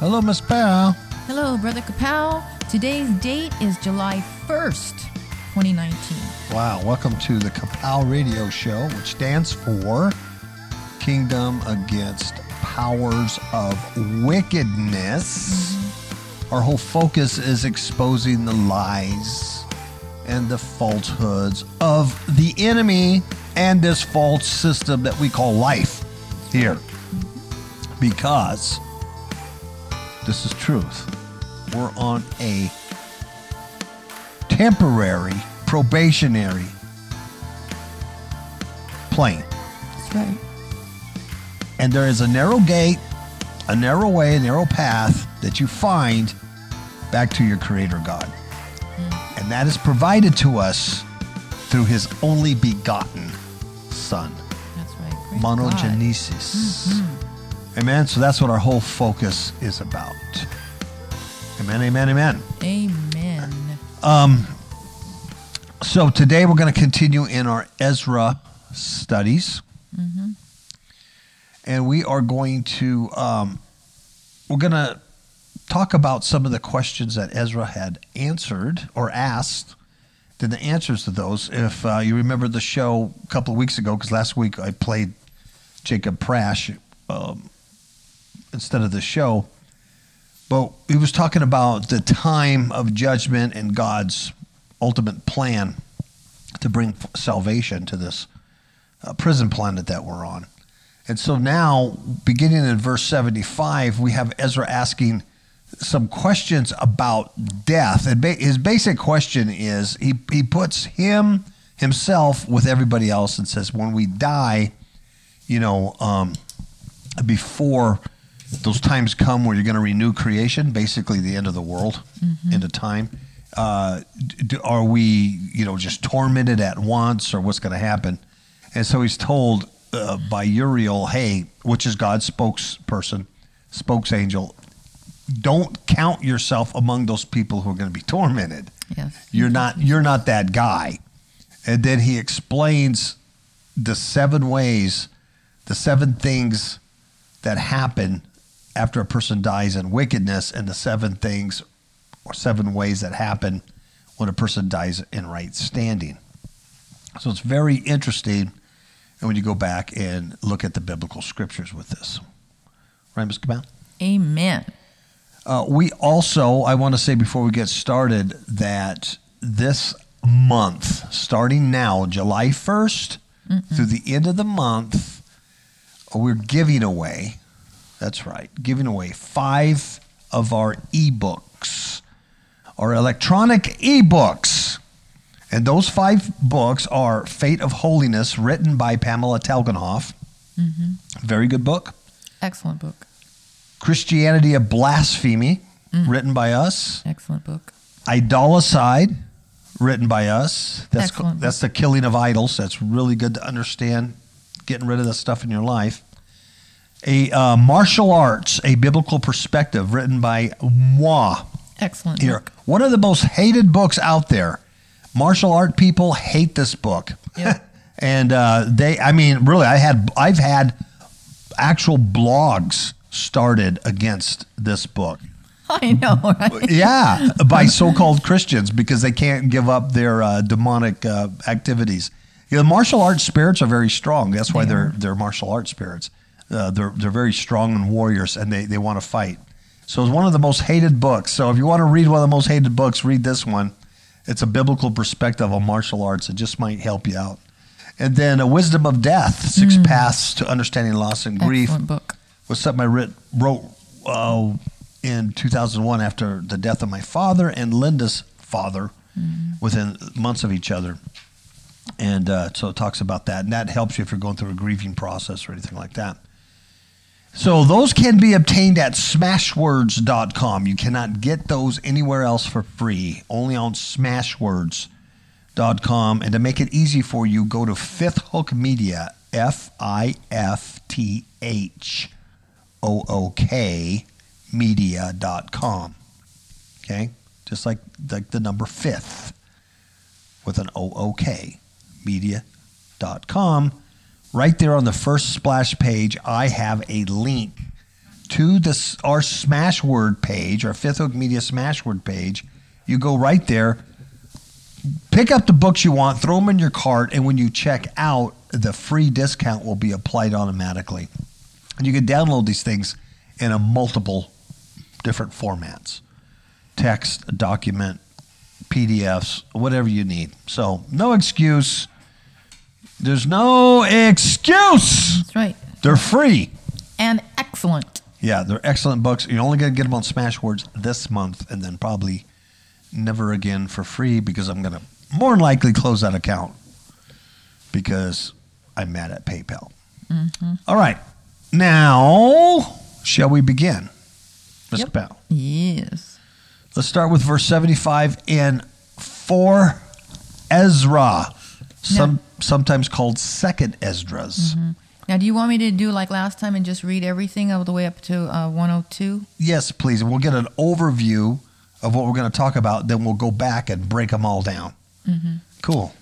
Hello, Miss Powell. Hello, Brother Kapow. Today's date is July 1st, 2019. Wow, welcome to the Kapow Radio Show, which stands for Kingdom Against Powers of Wickedness. Mm-hmm. Our whole focus is exposing the lies and the falsehoods of the enemy and this false system that we call life here. Because this is truth. We're on a temporary, probationary plane. That's right. And there is a narrow gate, a narrow way, a narrow path that you find back to your Creator God. Mm. And that is provided to us through His only begotten Son. That's right. Praise Monogenesis. God. Mm-hmm. Amen. So that's what our whole focus is about. Amen, amen, amen. Amen. So today we're going to continue in our Ezra studies. Mm-hmm. And we are going to, we're going to talk about some of the questions that Ezra had answered or asked. Then the answers to those. If you remember the show a couple of weeks ago, because last week I played Jacob Prash, instead of the show, but he was talking about the time of judgment and God's ultimate plan to bring salvation to this prison planet that we're on. And so now, beginning in verse 75, we have Ezra asking some questions about death. And his basic question is, he puts himself with everybody else and says, when we die, before those times come where you're going to renew creation, basically the end of the world, mm-hmm. end of time, are we, just tormented at once, or what's going to happen? And so he's told by Uriel, hey, which is God's spokesangel, don't count yourself among those people who are going to be tormented. Yes. You're not that guy. And then he explains the seven things that happen after a person dies in wickedness, and the seven things or seven ways that happen when a person dies in right standing. So it's very interesting. And when you go back and look at the biblical scriptures with this, right, Ms. Cabal? Amen. We also, I want to say before we get started that this month, starting now, July 1st mm-hmm. through the end of the month, we're giving away, that's right, giving away 5 of our ebooks, our electronic ebooks. And those 5 books are Fate of Holiness, written by Pamela Talgenhoff. Mm-hmm. Very good book. Excellent book. Christianity of Blasphemy, mm-hmm. written by us. Excellent book. Idolicide, written by us. That's Excellent. That's the killing of idols. That's really good to understand. Getting rid of the stuff in your life. A Martial Arts, A Biblical Perspective, written by moi. Excellent here. Book. One of the most hated books out there. Martial art people hate this book. Yep. And I've had actual blogs started against this book. I know, right? Yeah, by so-called Christians because they can't give up their demonic activities. The martial arts spirits are very strong. That's why they're martial arts spirits. They're very strong and warriors, and they want to fight. So it's one of the most hated books. So if you want to read one of the most hated books, read this one. It's A Biblical Perspective on Martial Arts. It just might help you out. And then A Wisdom of Death, 6 Paths to Understanding Loss and Grief. Excellent book. Was something I wrote in 2001 after the death of my father and Linda's father within months of each other. And so it talks about that. And that helps you if you're going through a grieving process or anything like that. So those can be obtained at Smashwords.com. You cannot get those anywhere else for free, only on Smashwords.com. And to make it easy for you, go to Fifth Hook Media, FIFTHOOK media.com. Okay? Just like the number 5 with an OOK. media.com. Right there on the first splash page, I have a link to our Smashword page, our Fifth Hook Media Smashword page. You go right there, pick up the books you want, throw them in your cart, and when you check out, the free discount will be applied automatically. And you can download these things in a multiple different formats. Text, document, PDFs, whatever you need. So no excuse. There's no excuse. That's right. They're free. And excellent. Yeah, they're excellent books. You're only going to get them on Smashwords this month and then probably never again for free because I'm going to more than likely close that account because I'm mad at PayPal. Mm-hmm. All right. Now, shall we begin? Ms. Powell. Yes. Let's start with verse 75 in 4 Ezra, sometimes called Second Esdras. Mm-hmm. Now, do you want me to do like last time and just read everything all the way up to 102? Yes, please. And we'll get an overview of what we're going to talk about. Then we'll go back and break them all down. Mm-hmm. Cool.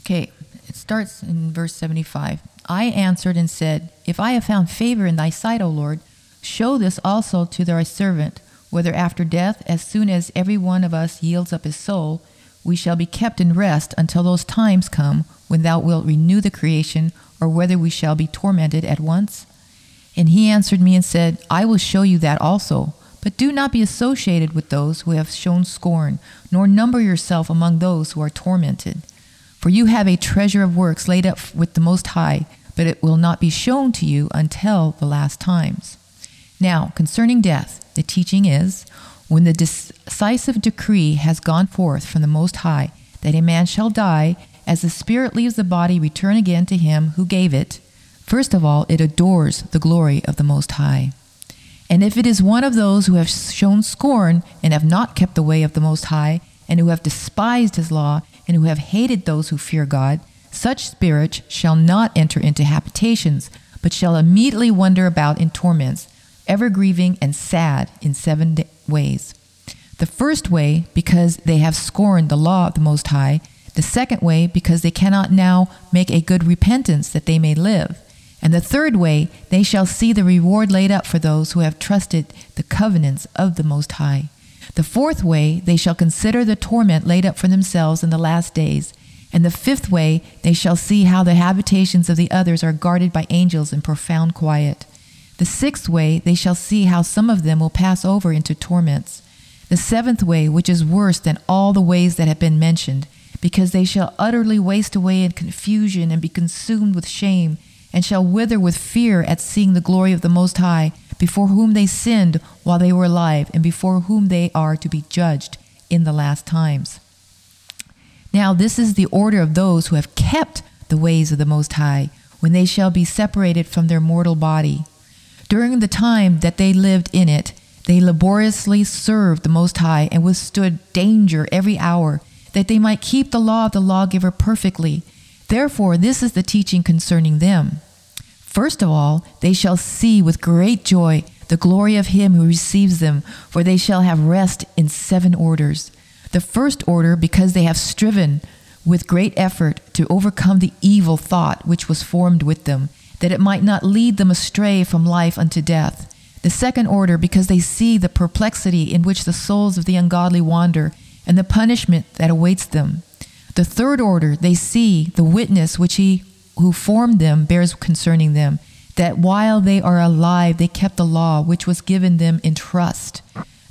Okay. It starts in verse 75. I answered and said, if I have found favor in thy sight, O Lord, show this also to thy servant, whether after death, as soon as every one of us yields up his soul, we shall be kept in rest until those times come when thou wilt renew the creation, or whether we shall be tormented at once. And he answered me and said, I will show you that also, but do not be associated with those who have shown scorn, nor number yourself among those who are tormented. For you have a treasure of works laid up with the Most High, but it will not be shown to you until the last times. Now, concerning death, the teaching is, when the decisive decree has gone forth from the Most High, that a man shall die, as the spirit leaves the body, return again to him who gave it. First of all, it adores the glory of the Most High. And if it is one of those who have shown scorn and have not kept the way of the Most High, and who have despised his law, and who have hated those who fear God, such spirits shall not enter into habitations, but shall immediately wander about in torments, ever grieving and sad in 7 ways. The first way, because they have scorned the law of the Most High. The second way, because they cannot now make a good repentance that they may live. And the third way, they shall see the reward laid up for those who have trusted the covenants of the Most High. The fourth way, they shall consider the torment laid up for themselves in the last days. And the fifth way, they shall see how the habitations of the others are guarded by angels in profound quiet. The sixth way, they shall see how some of them will pass over into torments. The seventh way, which is worse than all the ways that have been mentioned, because they shall utterly waste away in confusion and be consumed with shame, and shall wither with fear at seeing the glory of the Most High, before whom they sinned while they were alive, and before whom they are to be judged in the last times. Now this is the order of those who have kept the ways of the Most High, when they shall be separated from their mortal body. During the time that they lived in it, they laboriously served the Most High and withstood danger every hour, that they might keep the law of the lawgiver perfectly. Therefore, this is the teaching concerning them. First of all, they shall see with great joy the glory of him who receives them, for they shall have rest in 7 orders. The first order, because they have striven with great effort to overcome the evil thought which was formed with them, that it might not lead them astray from life unto death. The second order, because they see the perplexity in which the souls of the ungodly wander, and the punishment that awaits them. The third order, they see the witness which he who formed them bears concerning them, that while they are alive they kept the law which was given them in trust.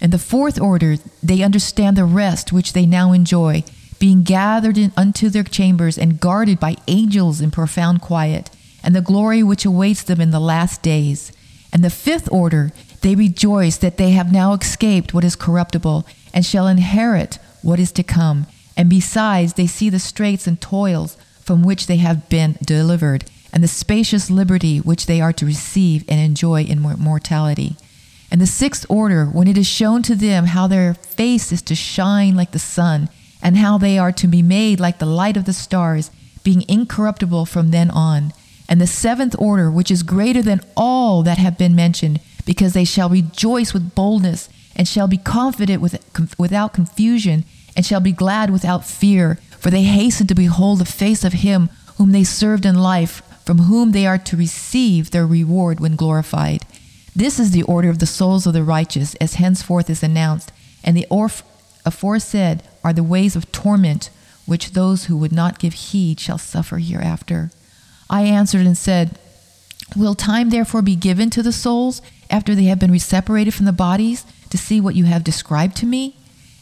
And the fourth order, they understand the rest which they now enjoy, being gathered unto their chambers and guarded by angels in profound quiet, and the glory which awaits them in the last days. And the fifth order, they rejoice that they have now escaped what is corruptible, and shall inherit what is to come. And besides, they see the straits and toils from which they have been delivered, and the spacious liberty which they are to receive and enjoy in mortality. And the sixth order, when it is shown to them how their face is to shine like the sun, and how they are to be made like the light of the stars, being incorruptible from then on. And the seventh order, which is greater than all that have been mentioned, because they shall rejoice with boldness, and shall be confident without confusion, and shall be glad without fear, for they hasten to behold the face of him whom they served in life, from whom they are to receive their reward when glorified. This is the order of the souls of the righteous, as henceforth is announced, and the aforesaid are the ways of torment, which those who would not give heed shall suffer hereafter. I answered and said, Will time therefore be given to the souls after they have been separated from the bodies to see what you have described to me?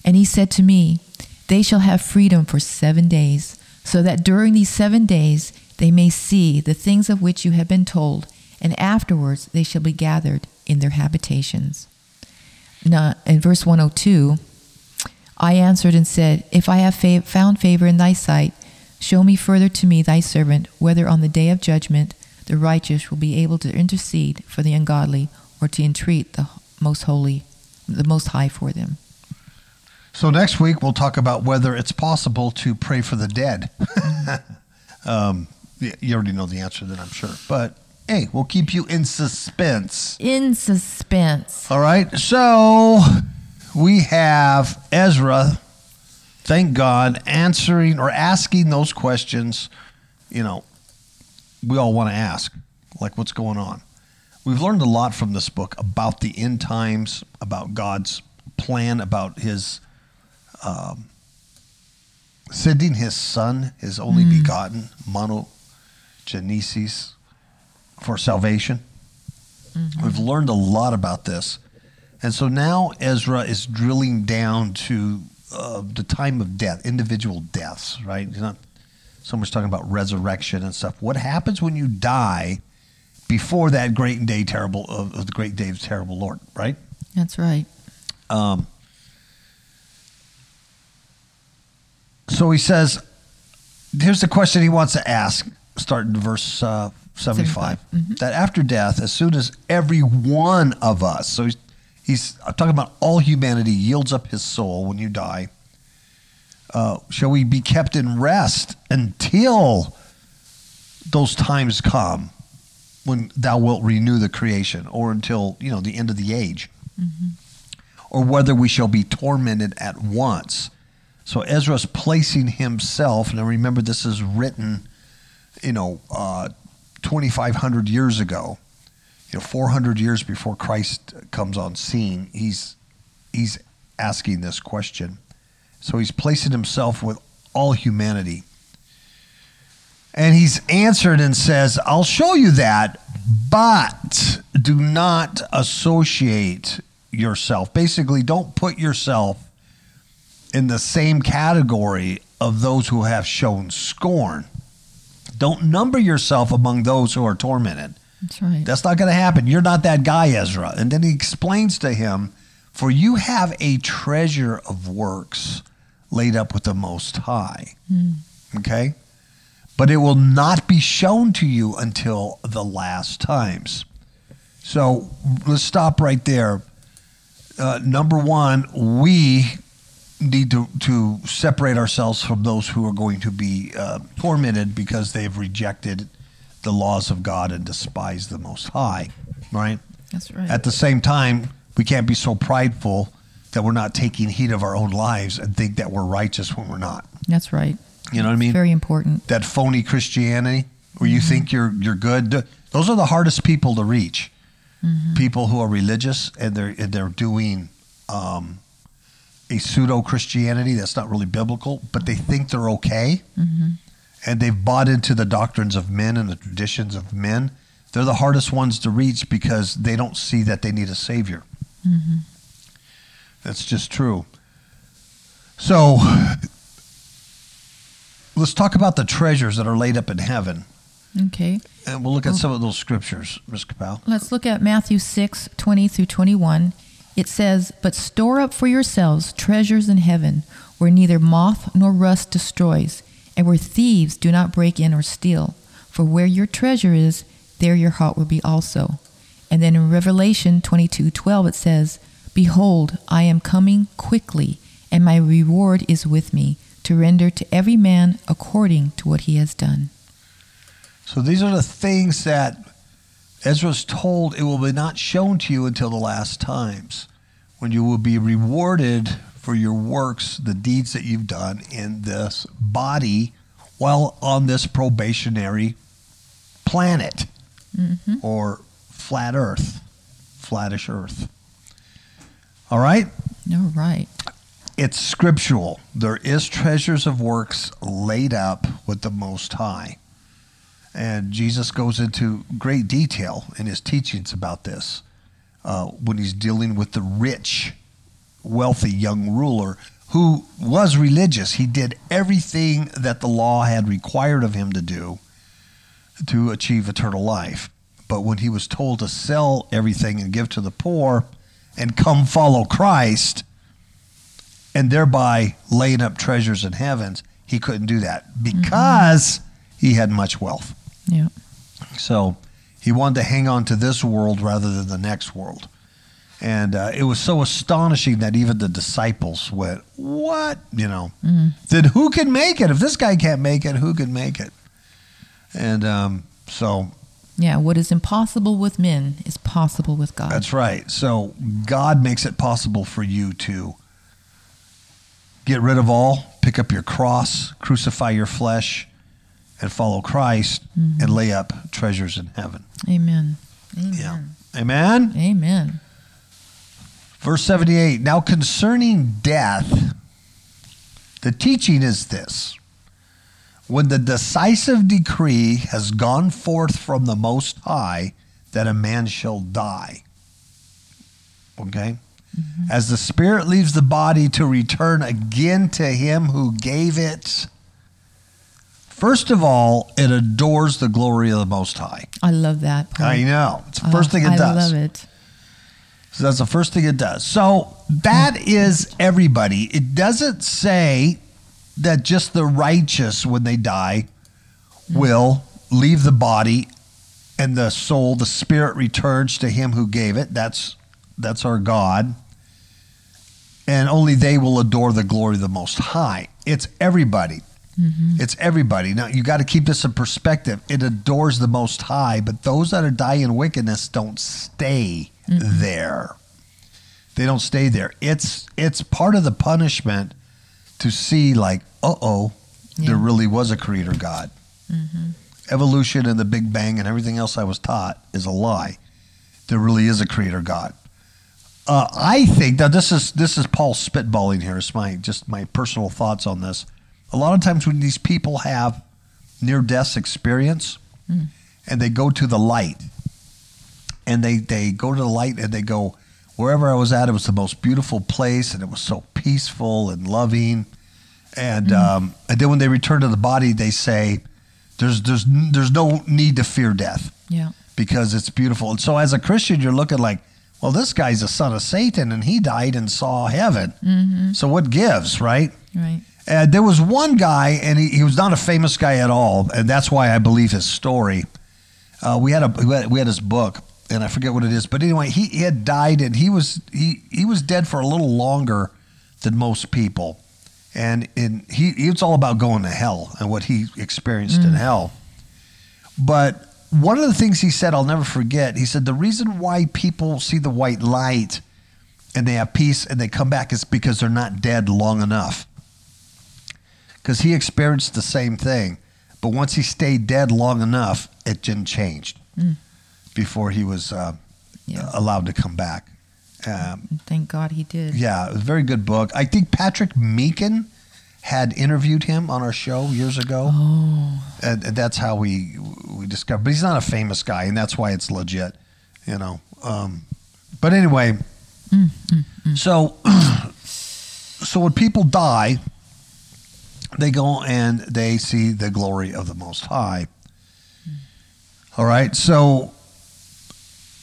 And he said to me, They shall have freedom for 7 days, so that during these 7 days they may see the things of which you have been told, and afterwards they shall be gathered in their habitations. Now, in verse 102, I answered and said, If I have found favor in thy sight, show me further to me thy servant, whether on the day of judgment the righteous will be able to intercede for the ungodly, or to entreat the most holy, the most high for them. So next week we'll talk about whether it's possible to pray for the dead. You already know the answer to that, I'm sure. But hey, we'll keep you in suspense. All right. So we have Ezra, thank God, answering or asking those questions, you know, we all want to ask, like, what's going on? We've learned a lot from this book about the end times, about God's plan, about his sending his son, his only begotten, Monogenesis, for salvation. We've learned a lot about this. And so now Ezra is drilling down to the time of death, individual deaths, right? He's not so much talking about resurrection and stuff. What happens when you die before that great day terrible of the great day of terrible Lord, right? That's right. So he says, here's the question he wants to ask, starting in verse 75. That after death, as soon as every one of us, so he's talking about all humanity, yields up his soul when you die, shall we be kept in rest until those times come when thou wilt renew the creation, or until, you know, the end of the age, or whether we shall be tormented at once. So Ezra's placing himself, now remember this is written, 2,500 years ago, 400 years before Christ comes on scene, he's asking this question. So he's placing himself with all humanity. And he's answered and says, I'll show you that, but do not associate yourself. Basically, don't put yourself in the same category of those who have shown scorn. Don't number yourself among those who are tormented. That's right. That's not going to happen. You're not that guy, Ezra. And then he explains to him, for you have a treasure of works laid up with the Most High. Okay? But it will not be shown to you until the last times. So let's stop right there. Number one, we need to separate ourselves from those who are going to be tormented because they've rejected the laws of God and despised the Most High, right? That's right. At the same time, we can't be so prideful that we're not taking heed of our own lives and think that we're righteous when we're not. That's right. You know what I mean? It's very important. That phony Christianity where you think you're good. Those are the hardest people to reach. People who are religious and they're doing a pseudo-Christianity that's not really biblical, but they think they're okay. And they've bought into the doctrines of men and the traditions of men. They're the hardest ones to reach because they don't see that they need a savior. That's just true. So let's talk about the treasures that are laid up in heaven. Okay. And we'll look at some of those scriptures, Ms. Capel. Let's look at Matthew 6:20 through 21. It says, But store up for yourselves treasures in heaven, where neither moth nor rust destroys, and where thieves do not break in or steal. For where your treasure is, there your heart will be also. And then in Revelation 22:12 it says, Behold, I am coming quickly, and my reward is with me, to render to every man according to what he has done. So these are the things that Ezra's told it will be not shown to you until the last times, when you will be rewarded for your works, the deeds that you've done in this body while on this probationary planet or flat earth. flattish earth. All right? All right. It's scriptural. There is treasures of works laid up with the Most High. And Jesus goes into great detail in his teachings about this when he's dealing with the rich, wealthy young ruler who was religious. He did everything that the law had required of him to do to achieve eternal life. But when he was told to sell everything and give to the poor and come follow Christ and thereby laying up treasures in heavens, he couldn't do that because he had much wealth. Yeah. So he wanted to hang on to this world rather than the next world. And it was so astonishing that even the disciples went, what? You know, then who can make it? If this guy can't make it, who can make it? And so. Yeah, what is impossible with men is possible with God. That's right. So God makes it possible for you to get rid of all, pick up your cross, crucify your flesh, and follow Christ and lay up treasures in heaven. Amen. Amen. Yeah. Amen? Amen. Verse 78, now concerning death, the teaching is this. When the decisive decree has gone forth from the Most High that a man shall die. Okay? Mm-hmm. As the spirit leaves the body to return again to him who gave it. First of all, it adores the glory of the Most High. I love that part. I know. It's the first thing it does. I love it. So that's the first thing it does. So that is everybody. It doesn't say that just the righteous, when they die, will leave the body and the soul, the spirit returns to him who gave it. That's our God. And only they will adore the glory of the Most High. It's everybody. Mm-hmm. It's everybody. Now, you got to keep this in perspective. It adores the Most High, but those that are dying in wickedness don't stay there. They don't stay there. It's part of the punishment to see like, there really was a creator God. Mm-hmm. Evolution and the Big Bang and everything else I was taught is a lie. There really is a creator God. I think, now this is Paul spitballing here. It's my personal thoughts on this. A lot of times when these people have near-death experience and they go to the light, and they go to the light and they go, wherever I was at, it was the most beautiful place and it was so peaceful and loving. And and then when they return to the body, they say, there's no need to fear death because it's beautiful. And so as a Christian, you're looking like, well, this guy's a son of Satan and he died and saw heaven. Mm-hmm. So what gives, right? Right. And there was one guy, and he was not a famous guy at all, and that's why I believe his story. We had his book, and I forget what it is, but anyway, he had died, and he was dead for a little longer than most people, and it's all about going to hell and what he experienced in hell. But one of the things he said, I'll never forget. He said the reason why people see the white light and they have peace and they come back is because they're not dead long enough. Because he experienced the same thing. But once he stayed dead long enough, it didn't change before he was allowed to come back. Thank God he did. Yeah, it was a very good book. I think Patrick Meakin had interviewed him on our show years ago. Oh. And that's how we discovered. But he's not a famous guy, and that's why it's legit, you know. But anyway, so when people die, they go and they see the glory of the Most High. All right, so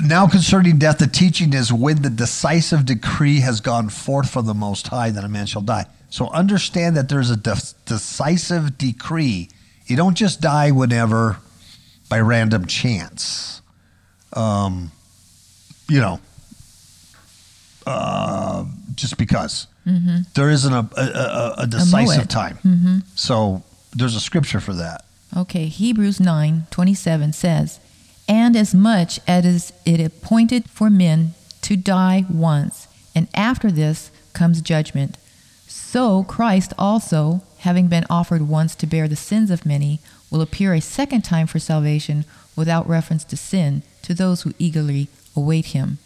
now concerning death, the teaching is when the decisive decree has gone forth from the Most High that a man shall die. So understand that there's a decisive decree. You don't just die whenever by random chance. Just because. Mm-hmm. There isn't a decisive time. Mm-hmm. So there's a scripture for that. Okay, Hebrews 9:27 says, and as much as it appointed for men to die once, and after this comes judgment, so Christ also, having been offered once to bear the sins of many, will appear a second time for salvation without reference to sin to those who eagerly await him.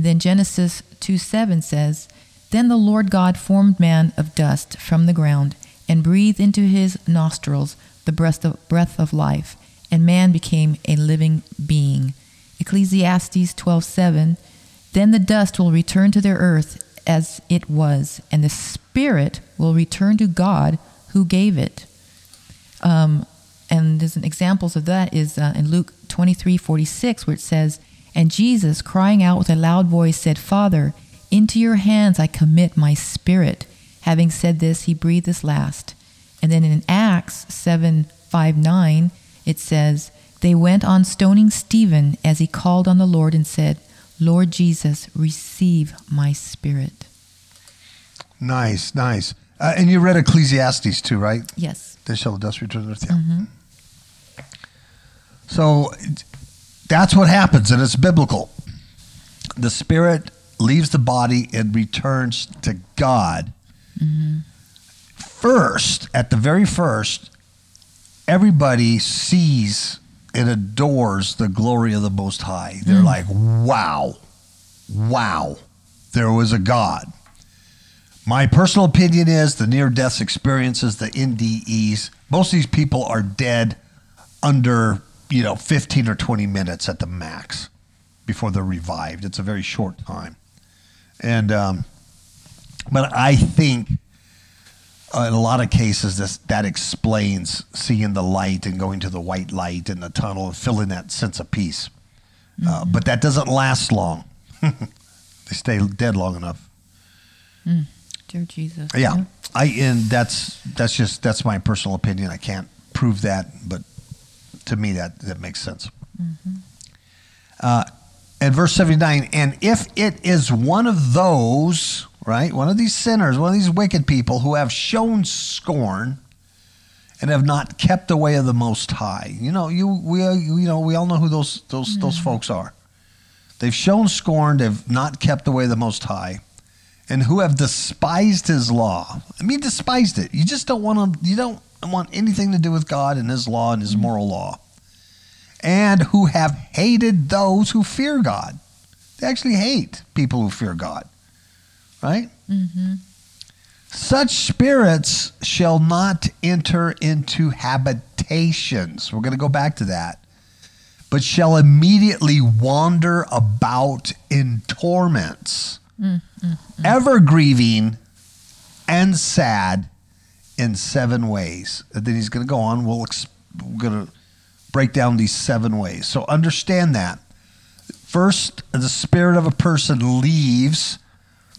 And then Genesis 2:7 says, "Then the Lord God formed man of dust from the ground and breathed into his nostrils the breath of life, and man became a living being." Ecclesiastes 12:7, "Then the dust will return to their earth as it was, and the spirit will return to God who gave it." And there's examples of that is in Luke 23:46, where it says, "And Jesus, crying out with a loud voice, said, Father, into your hands I commit my spirit. Having said this, he breathed his last." And then in Acts 7:5-9, it says, "They went on stoning Stephen as he called on the Lord and said, Lord Jesus, receive my spirit." Nice, nice. And you read Ecclesiastes too, right? Yes. "They shall the dust return to the earth." Yeah. Mm-hmm. So that's what happens, and it's biblical. The spirit leaves the body and returns to God. Mm-hmm. First, at the very first, everybody sees and adores the glory of the Most High. They're like, wow, there was a God. My personal opinion is the near-death experiences, the NDEs, most of these people are dead under 15 or 20 minutes at the max before they're revived. It's a very short time. And but I think in a lot of cases that explains seeing the light and going to the white light in the tunnel and feeling that sense of peace. Mm-hmm. But that doesn't last long. They stay dead long enough. Mm. Dear Jesus. Yeah. Yeah. That's my personal opinion. I can't prove that, but to me that makes sense. Mm-hmm. And verse 79, "And if it is one of those," right, one of these sinners, one of these wicked people "who have shown scorn and have not kept the way of the Most High." We all know who those folks are. They've shown scorn, they've not kept the way of the Most High, "and who have despised his law." I mean, despised it. You just don't want to, you don't want anything to do with God and his law and his moral law. "And who have hated those who fear God." They actually hate people who fear God, right? Mm-hmm. "Such spirits shall not enter into habitations." We're going to go back to that. "But shall immediately wander about in torments, ever grieving and sad in 7 ways. And then he's going to go on. We're going to break down these 7 ways. So understand that. First, the spirit of a person leaves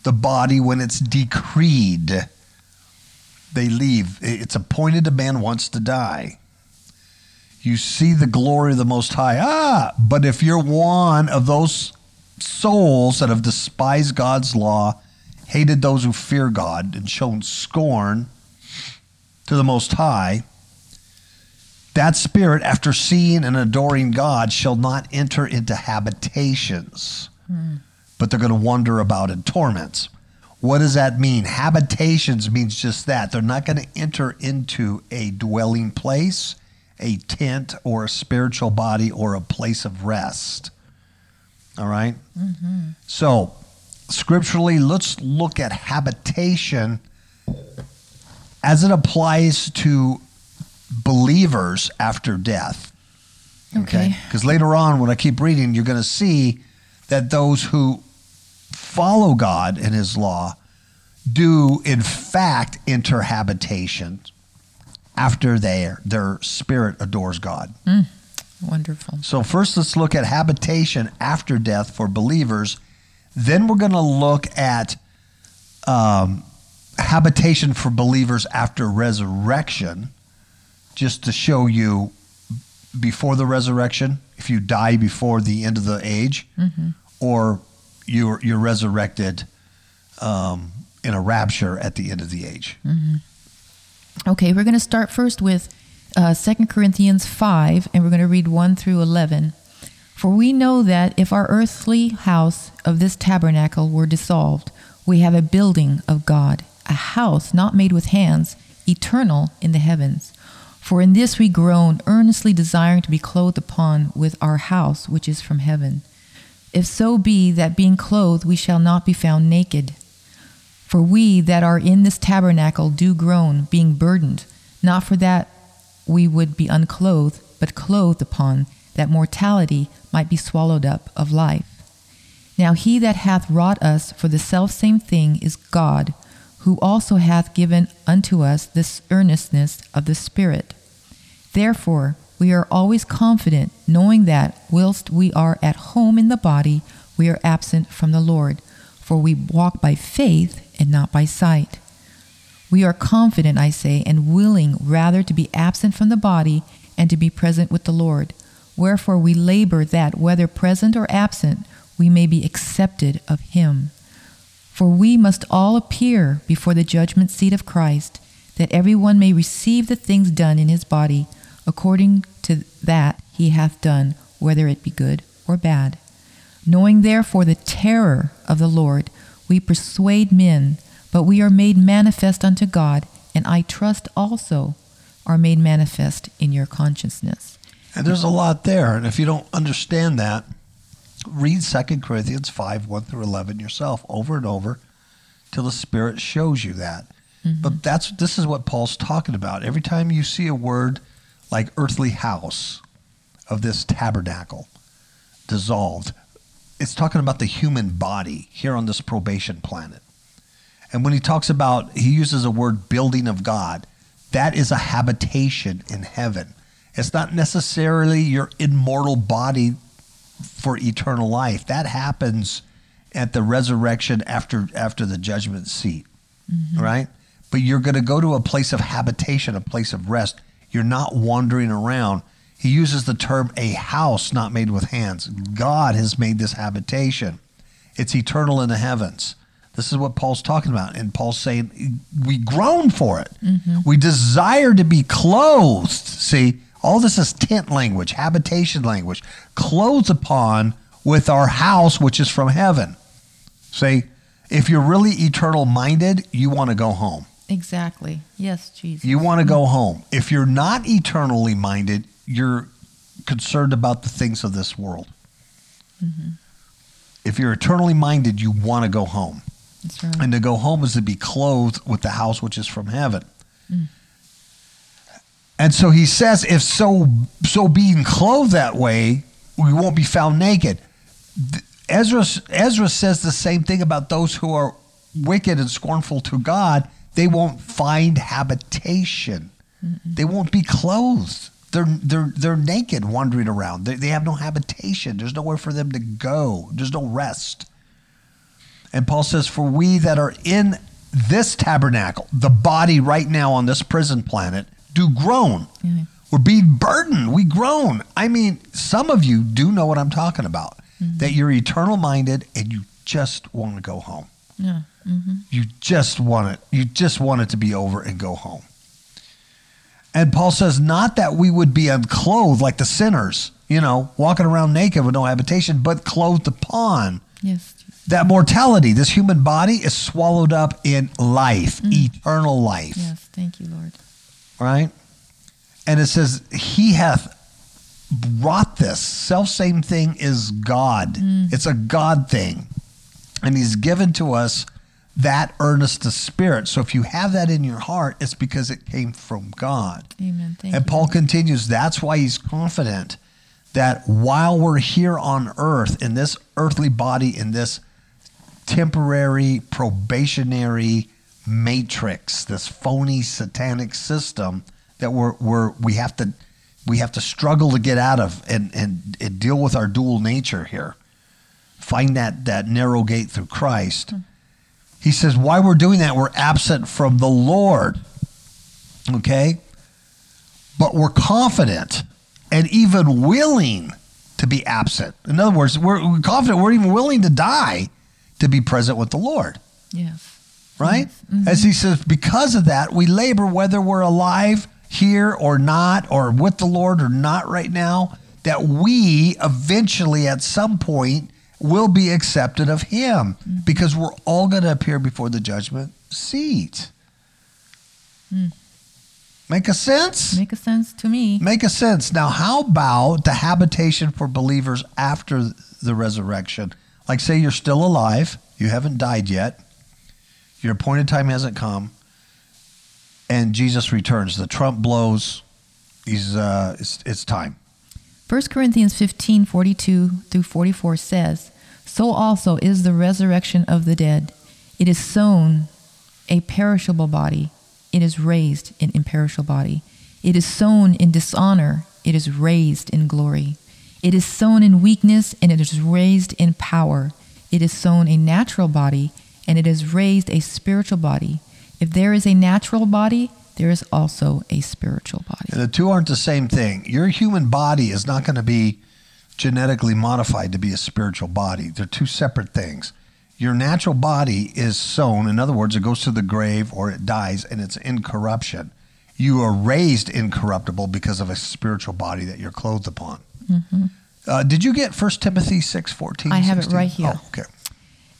the body when it's decreed. They leave. It's appointed a man once to die. You see the glory of the Most High. But if you're one of those souls that have despised God's law, hated those who fear God, and shown scorn to the Most High, that spirit, after seeing and adoring God, shall not enter into habitations, but they're going to wander about in torments. What does that mean? Habitations means just that. They're not going to enter into a dwelling place, a tent, or a spiritual body, or a place of rest. All right? Mm-hmm. So, scripturally, let's look at habitation as it applies to believers after death. Okay? Because later on, when I keep reading, you're going to see that those who follow God and his law do, in fact, enter habitation after their spirit adores God. Mm, wonderful. So first, let's look at habitation after death for believers. Then we're going to look at habitation for believers after resurrection, just to show you before the resurrection, if you die before the end of the age, or you're resurrected in a rapture at the end of the age. Mm-hmm. Okay, we're going to start first with 2 Corinthians 5, and we're going to read 1 through 11. "For we know that if our earthly house of this tabernacle were dissolved, we have a building of God, a house not made with hands, eternal in the heavens. For in this we groan, earnestly desiring to be clothed upon with our house, which is from heaven. If so be that being clothed we shall not be found naked. For we that are in this tabernacle do groan, being burdened, not for that we would be unclothed, but clothed upon, that mortality might be swallowed up of life. Now he that hath wrought us for the selfsame thing is God, who also hath given unto us this earnestness of the Spirit. Therefore we are always confident, knowing that, whilst we are at home in the body, we are absent from the Lord, for we walk by faith and not by sight. We are confident, I say, and willing rather to be absent from the body and to be present with the Lord. Wherefore we labor that, whether present or absent, we may be accepted of him. For we must all appear before the judgment seat of Christ, that everyone may receive the things done in his body, according to that he hath done, whether it be good or bad. Knowing therefore the terror of the Lord, we persuade men, but we are made manifest unto God, and I trust also are made manifest in your consciousness. And there's a lot there, and if you don't understand that, read 2 Corinthians 5, 1 through 11 yourself over and over till the Spirit shows you that. Mm-hmm. But this is what Paul's talking about. Every time you see a word like earthly house, of this tabernacle, dissolved. It's talking about the human body here on this probation planet. And when he talks about, he uses the word building of God, that is a habitation in heaven. It's not necessarily your immortal body for eternal life. That happens at the resurrection after the judgment seat, mm-hmm. right? But you're going to go to a place of habitation, a place of rest. You're not wandering around. He uses the term a house not made with hands. God has made this habitation. It's eternal in the heavens. This is what Paul's talking about. And Paul's saying, we groan for it. Mm-hmm. We desire to be clothed. See, all this is tent language, habitation language. Clothed upon with our house, which is from heaven. See, if you're really eternal minded, you want to go home. Exactly. Yes, Jesus. You want to go home. If you're not eternally minded, you're concerned about the things of this world. Mm-hmm. If you're eternally minded, you want to go home. That's right. And to go home is to be clothed with the house which is from heaven. Mm. And so he says, if so being clothed that way, we won't be found naked. Ezra says the same thing about those who are wicked and scornful to God. They won't find habitation. Mm-mm. They won't be clothed. They're naked, wandering around. They have no habitation. There's nowhere for them to go. There's no rest. And Paul says, for we that are in this tabernacle, the body right now on this prison planet, do groan. Mm-hmm. We're being burdened. We groan. I mean, some of you do know what I'm talking about, mm-hmm. that you're eternal-minded and you just want to go home. Yeah. Mm-hmm. You just want it to be over and go home. And Paul says, not that we would be unclothed like the sinners, walking around naked with no habitation, but clothed upon. Yes. That mortality, this human body is swallowed up in life, eternal life. Yes, thank you, Lord. Right? And it says, he hath wrought this. Selfsame thing is God. Mm. It's a God thing. And he's given to us that earnestness spirit. So if you have that in your heart, it's because it came from God. Amen. And Paul continues, that's why he's confident that while we're here on earth, in this earthly body, in this temporary probationary matrix, this phony satanic system that we have to struggle to get out of and deal with our dual nature here. Find that narrow gate through Christ. He says, why we're doing that, we're absent from the Lord, okay? But we're confident and even willing to be absent. In other words, we're confident, we're even willing to die to be present with the Lord. Yes. Right? Yes. Mm-hmm. As he says, because of that, we labor whether we're alive here or not, or with the Lord or not right now, that we eventually at some point will be accepted of him, mm-hmm. because we're all going to appear before the judgment seat. Mm. Make a sense? Make a sense to me. Make a sense. Now, how about the habitation for believers after the resurrection. Like, say you're still alive, you haven't died yet, your appointed time hasn't come, and Jesus returns. The trump blows. He's it's time. 1 Corinthians 15:42 through 44 says, "So also is the resurrection of the dead. It is sown a perishable body. It is raised an imperishable body. It is sown in dishonor. It is raised in glory. It is sown in weakness, and it is raised in power. It is sown a natural body, and it is raised a spiritual body. If there is a natural body, there is also a spiritual body." And the two aren't the same thing. Your human body is not going to be genetically modified to be a spiritual body. They're two separate things. Your natural body is sown. In other words, it goes to the grave or it dies, and it's incorruption. You are raised incorruptible because of a spiritual body that you're clothed upon. Mm-hmm. Did you get 1 Timothy 6:14? I have 16? It right here. Oh, okay.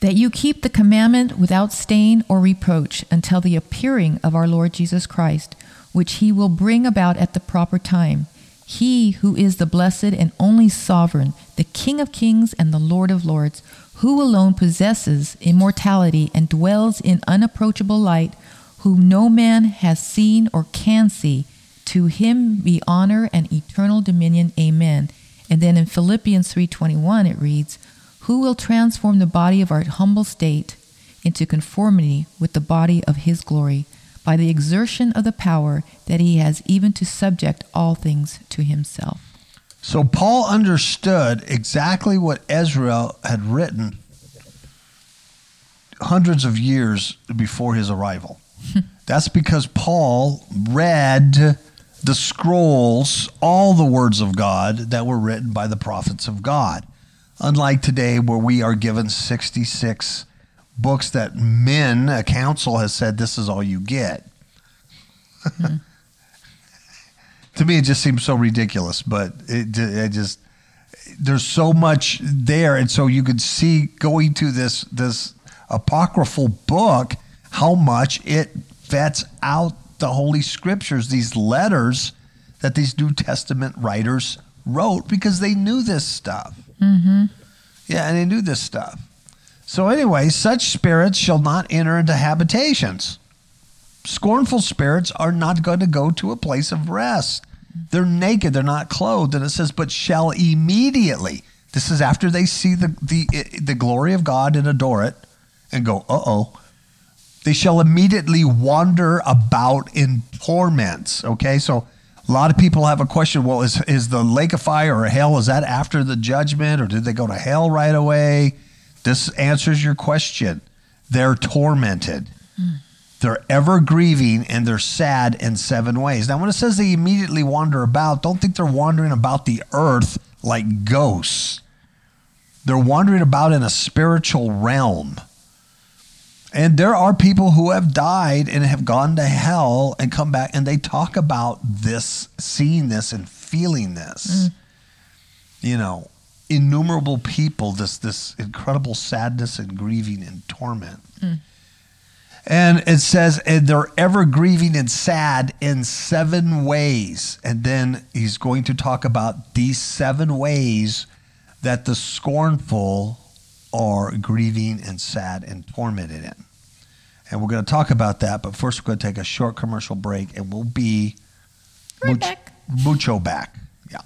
"That you keep the commandment without stain or reproach until the appearing of our Lord Jesus Christ, which he will bring about at the proper time. He who is the blessed and only sovereign, the King of kings and the Lord of lords, who alone possesses immortality and dwells in unapproachable light, whom no man has seen or can see, to him be honor and eternal dominion. Amen." And then in Philippians 3:21, it reads, "Who will transform the body of our humble state into conformity with the body of his glory by the exertion of the power that he has even to subject all things to himself." So Paul understood exactly what Ezra had written hundreds of years before his arrival. That's because Paul read the scrolls, all the words of God that were written by the prophets of God. Unlike today, where we are given 66 books that men, a council has said, this is all you get. Mm-hmm. To me, it just seems so ridiculous, but it just, there's so much there. And so you could see going to this apocryphal book, how much it vets out the Holy Scriptures, these letters that these New Testament writers wrote, because they knew this stuff. Mm-hmm. Yeah, and they knew this stuff. So anyway, such spirits shall not enter into habitations. Scornful spirits are not going to go to a place of rest. They're naked. They're not clothed. And it says, but shall immediately. This is after they see the glory of God and adore it and go, uh-oh. They shall immediately wander about in torments. Okay, so a lot of people have a question, well, is the lake of fire or hell, is that after the judgment, or did they go to hell right away? This answers your question. They're tormented. Mm. They're ever grieving, and they're sad in seven ways. Now, when it says they immediately wander about, don't think they're wandering about the earth like ghosts. They're wandering about in a spiritual realm. And there are people who have died and have gone to hell and come back, and they talk about this, seeing this and feeling this. Mm. You know, innumerable people, this incredible sadness and grieving and torment. Mm. And it says, and they're ever grieving and sad in seven ways. And then he's going to talk about these seven ways that the scornful are grieving and sad and tormented in. And we're going to talk about that, but first we're going to take a short commercial break, and we'll be right back. Mucho back. Yeah.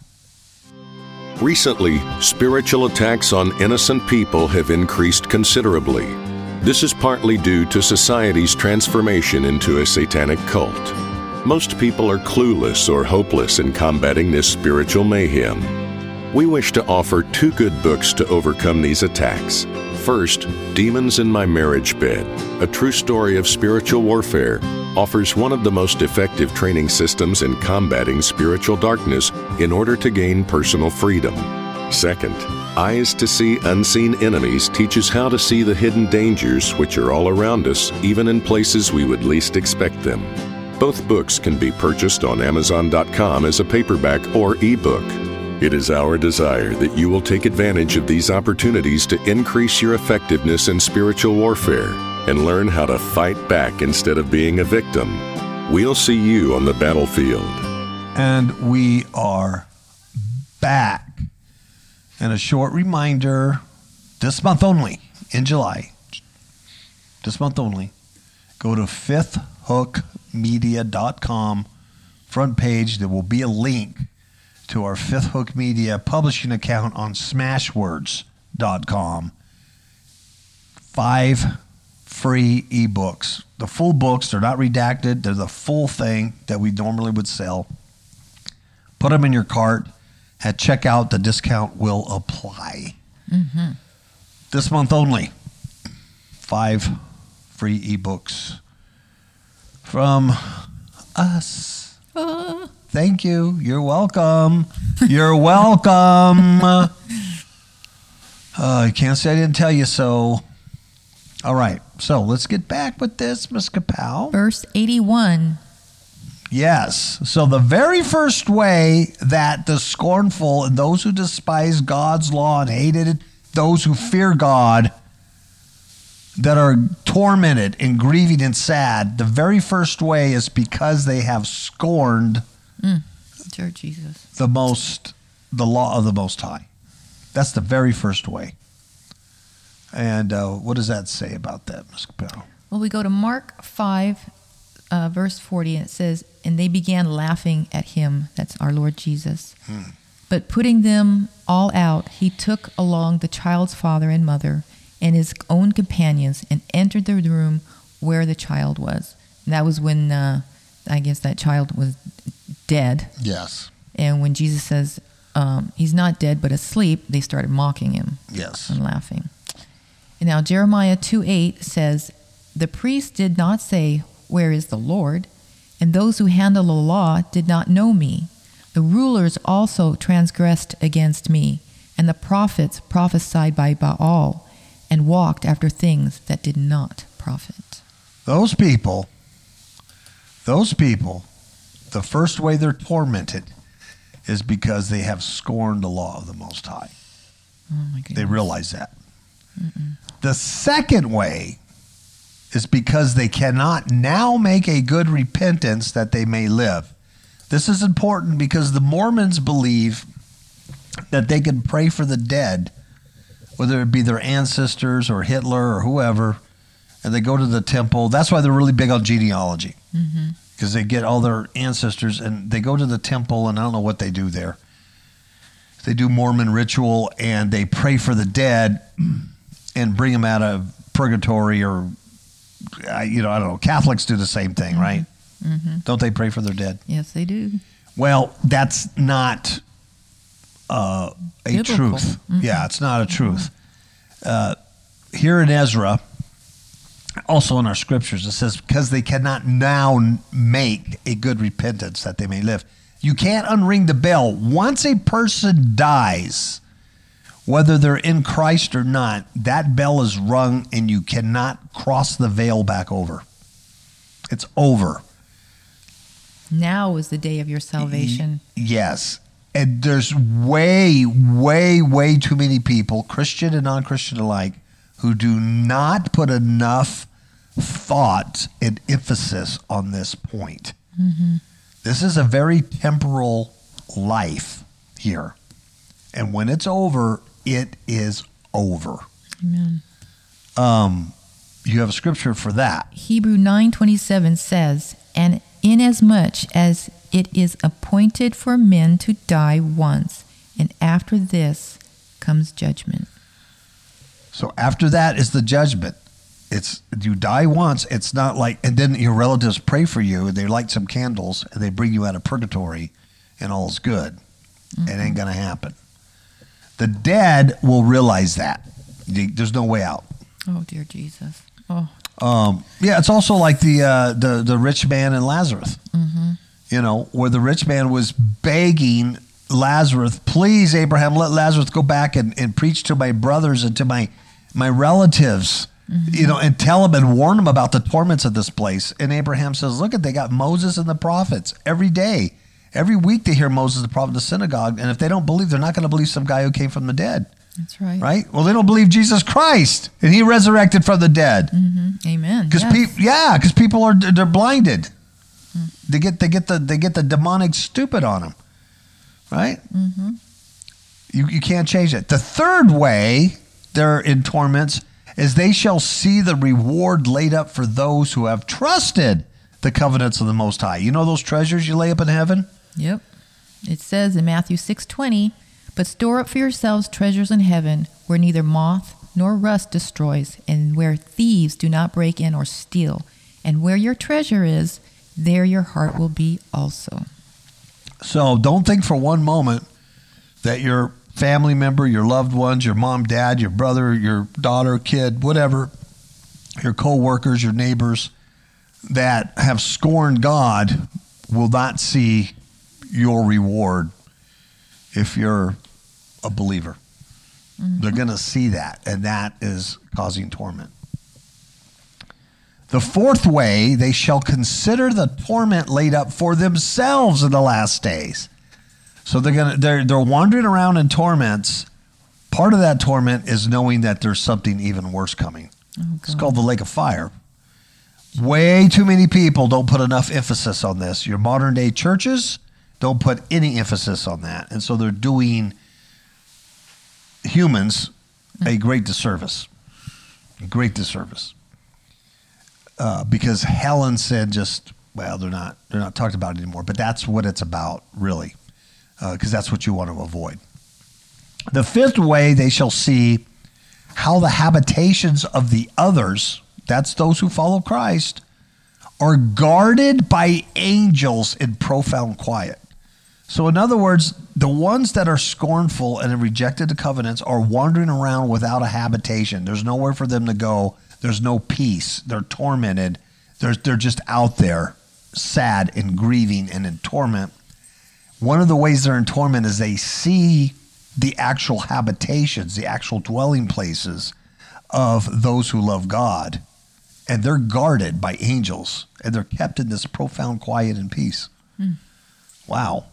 Recently, spiritual attacks on innocent people have increased considerably. This is partly due to society's transformation into a satanic cult. Most people are clueless or hopeless in combating this spiritual mayhem. We wish to offer two good books to overcome these attacks. First, Demons in My Marriage Bed, a true story of spiritual warfare, offers one of the most effective training systems in combating spiritual darkness in order to gain personal freedom. Second, Eyes to See Unseen Enemies teaches how to see the hidden dangers which are all around us, even in places we would least expect them. Both books can be purchased on Amazon.com as a paperback or ebook. It is our desire that you will take advantage of these opportunities to increase your effectiveness in spiritual warfare and learn how to fight back instead of being a victim. We'll see you on the battlefield. And we are back. And a short reminder, this month only, in July, this month only, go to fifthhookmedia.com, front page. There will be a link to our Fifth Hook Media publishing account on smashwords.com. 5 free ebooks. The full books, they're not redacted. They're the full thing that we normally would sell. Put them in your cart. At checkout, the discount will apply. Mm-hmm. This month only, 5 free ebooks from us. Thank you. You're welcome. You're welcome. You can't say I didn't tell you so. All right. So let's get back with this, Ms. Kapow. Verse 81. Yes. So the very first way that the scornful and those who despise God's law and hated it, those who fear God, that are tormented and grieving and sad, the very first way is because they have scorned dear Jesus, the law of the Most High. That's the very first way. And what does that say about that, Ms. Capel? Well, we go to Mark 5, verse 40, and it says, "And they began laughing at him," that's our Lord Jesus. "But putting them all out, he took along the child's father and mother and his own companions and entered the room where the child was." And that was when, I guess, that child was dead. Yes. And when Jesus says, he's not dead but asleep, they started mocking him. Yes. And laughing. And now Jeremiah 2:8 says, "The priest did not say, 'Where is the Lord?' And those who handle the law did not know me. The rulers also transgressed against me, and the prophets prophesied by Baal, and walked after things that did not profit." Those people, the first way they're tormented is because they have scorned the law of the Most High. Oh my goodness. They realize that. Mm-mm. The second way is because they cannot now make a good repentance that they may live. This is important because the Mormons believe that they can pray for the dead, whether it be their ancestors or Hitler or whoever, and they go to the temple. That's why they're really big on genealogy, because they get all their ancestors, and they go to the temple, and I don't know what they do there. They do Mormon ritual, and they pray for the dead and bring them out of purgatory, or, I don't know. Catholics do the same thing, right? Mm-hmm. Don't they pray for their dead? Yes, they do. Well, that's not... a truth. Mm-hmm. Yeah, it's not a truth. Here in Ezra, also in our scriptures, it says, because they cannot now make a good repentance that they may live. You can't unring the bell. Once a person dies, whether they're in Christ or not, that bell is rung and you cannot cross the veil back over. It's over. Now is the day of your salvation. Yes. And there's way, way, way too many people, Christian and non-Christian alike, who do not put enough thought and emphasis on this point. Mm-hmm. This is a very temporal life here. And when it's over, it is over. Amen. You have a scripture for that. Hebrew 9:27 says, "And inasmuch as it is appointed for men to die once, and after this comes judgment." So after that is the judgment. It's, you die once. It's not like, and then your relatives pray for you, and they light some candles, and they bring you out of purgatory, and all's good. Mm-hmm. It ain't going to happen. The dead will realize that. There's no way out. Oh, dear Jesus. Oh. Yeah, it's also like the rich man and Lazarus. Mm-hmm. You know, where the rich man was begging Lazarus, "Please, Abraham, let Lazarus go back and preach to my brothers and to my relatives, you know, and tell them and warn them about the torments of this place." And Abraham says, "Look, they got Moses and the prophets every day. Every week they hear Moses, the prophet, in the synagogue. And if they don't believe, they're not going to believe some guy who came from the dead." That's right. Right? Well, they don't believe Jesus Christ, and he resurrected from the dead. Mm-hmm. Amen. Because because people are, they're blinded. They get the demonic stupid on them, right? Mm-hmm. You can't change it. The third way they're in torments is they shall see the reward laid up for those who have trusted the covenants of the Most High. You know those treasures you lay up in heaven? Yep. It says in Matthew 6:20, but store up for yourselves treasures in heaven where neither moth nor rust destroys, and where thieves do not break in or steal. And where your treasure is, there your heart will be also. So don't think for one moment that your family member, your loved ones, your mom, dad, your brother, your daughter, kid, whatever, your co-workers, your neighbors that have scorned God will not see your reward if you're a believer. Mm-hmm. They're going to see that, and that is causing torment. The fourth way, they shall consider the torment laid up for themselves in the last days. So they're wandering around in torments. Part of that torment is knowing that there's something even worse coming. Oh, it's called the lake of fire. Way too many people don't put enough emphasis on this. Your modern day churches don't put any emphasis on that. And so they're doing humans a great disservice. A great disservice. Because Helen said they're not talked about anymore. But that's what it's about, really. Because that's what you want to avoid. The fifth way, they shall see how the habitations of the others, that's those who follow Christ, are guarded by angels in profound quiet. So in other words, the ones that are scornful and have rejected the covenants are wandering around without a habitation. There's nowhere for them to go. There's no peace. They're tormented. They're just out there, sad and grieving and in torment. One of the ways they're in torment is they see the actual habitations, the actual dwelling places of those who love God, and they're guarded by angels, and they're kept in this profound quiet and peace. Mm. Wow.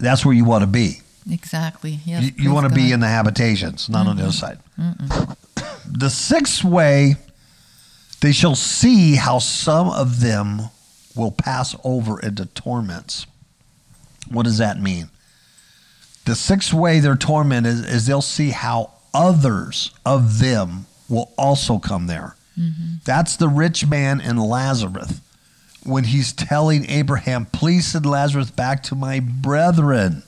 That's where you want to be. Exactly. Yes, you want to be in the habitations, not on the other side. Mm-mm. The sixth way, they shall see how some of them will pass over into torments. What does that mean? The sixth way they're tormented is they'll see how others of them will also come there. Mm-hmm. That's the rich man in Lazarus. When he's telling Abraham, please send Lazarus back to my brethren,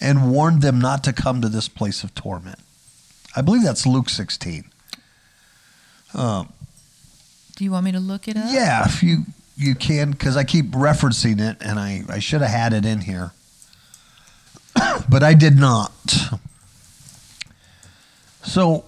and warned them not to come to this place of torment. I believe that's Luke 16. Do you want me to look it up? Yeah, if you can, because I keep referencing it, and I should have had it in here. But I did not. So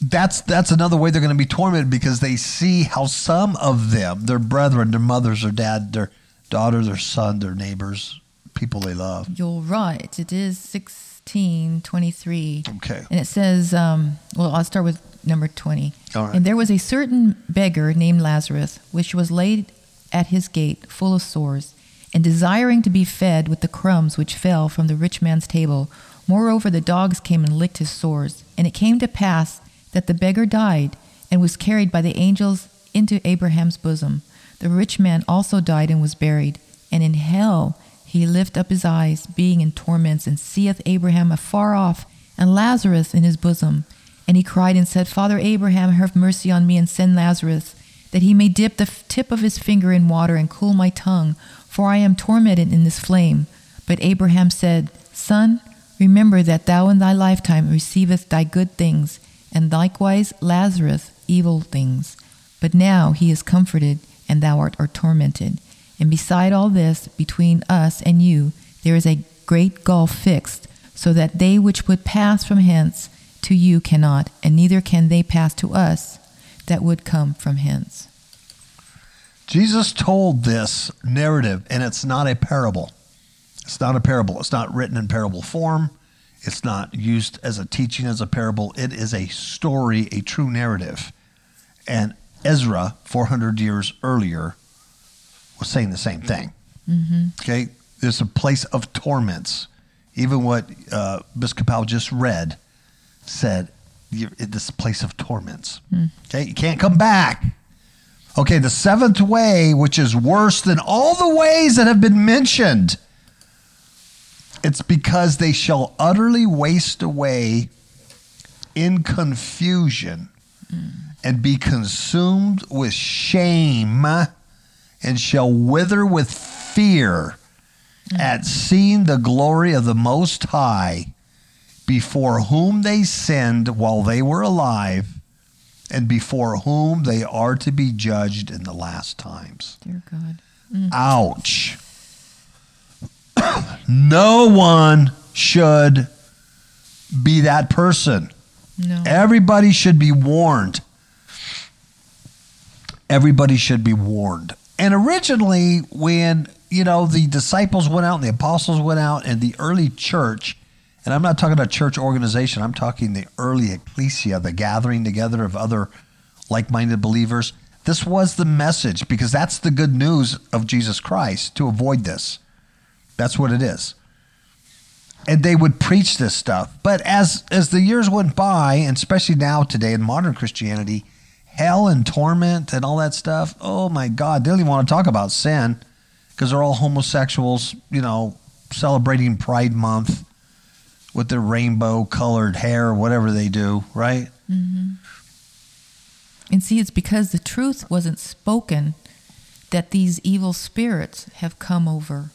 that's another way they're going to be tormented, because they see how some of them, their brethren, their mothers, their dad, their daughter, their son, their neighbors, people they love. You're right. It is 16:23. Okay. And it says, I'll start with number 20. All right. And there was a certain beggar named Lazarus, which was laid at his gate full of sores, and desiring to be fed with the crumbs which fell from the rich man's table. Moreover, the dogs came and licked his sores. And it came to pass that the beggar died, and was carried by the angels into Abraham's bosom. The rich man also died and was buried. And in hell he lift up his eyes, being in torments, and seeth Abraham afar off, and Lazarus in his bosom. And he cried and said, Father Abraham, have mercy on me, and send Lazarus, that he may dip the tip of his finger in water and cool my tongue, for I am tormented in this flame. But Abraham said, Son, remember that thou in thy lifetime receivest thy good things, and likewise Lazarus evil things. But now he is comforted, and thou art tormented. And beside all this, between us and you, there is a great gulf fixed, so that they which would pass from hence to you cannot, and neither can they pass to us that would come from hence. Jesus told this narrative, and it's not a parable. It's not a parable. It's not written in parable form. It's not used as a teaching as a parable. It is a story, a true narrative. And Ezra, 400 years earlier, was saying the same thing. Mm-hmm. Okay? There's a place of torments. Even what Ms. Capel just read said, this place of torments. Mm. Okay? You can't come back. Okay, the seventh way, which is worse than all the ways that have been mentioned, It's because they shall utterly waste away in confusion and be consumed with shame and shall wither with fear at seeing the glory of the Most High, before whom they sinned while they were alive and before whom they are to be judged in the last times. Dear God. Ouch. No one should be that person. No. Everybody should be warned. Everybody should be warned. And originally when, you know, the disciples went out and the apostles went out and the early church, and I'm not talking about church organization, I'm talking the early ecclesia, the gathering together of other like-minded believers. This was the message, because that's the good news of Jesus Christ, to avoid this. That's what it is. And they would preach this stuff. But as the years went by, and especially now today in modern Christianity, hell and torment and all that stuff, oh my God, they don't even want to talk about sin because they're all homosexuals, you know, celebrating Pride Month with their rainbow-colored hair or whatever they do, right? Mm-hmm. And see, it's because the truth wasn't spoken that these evil spirits have come over.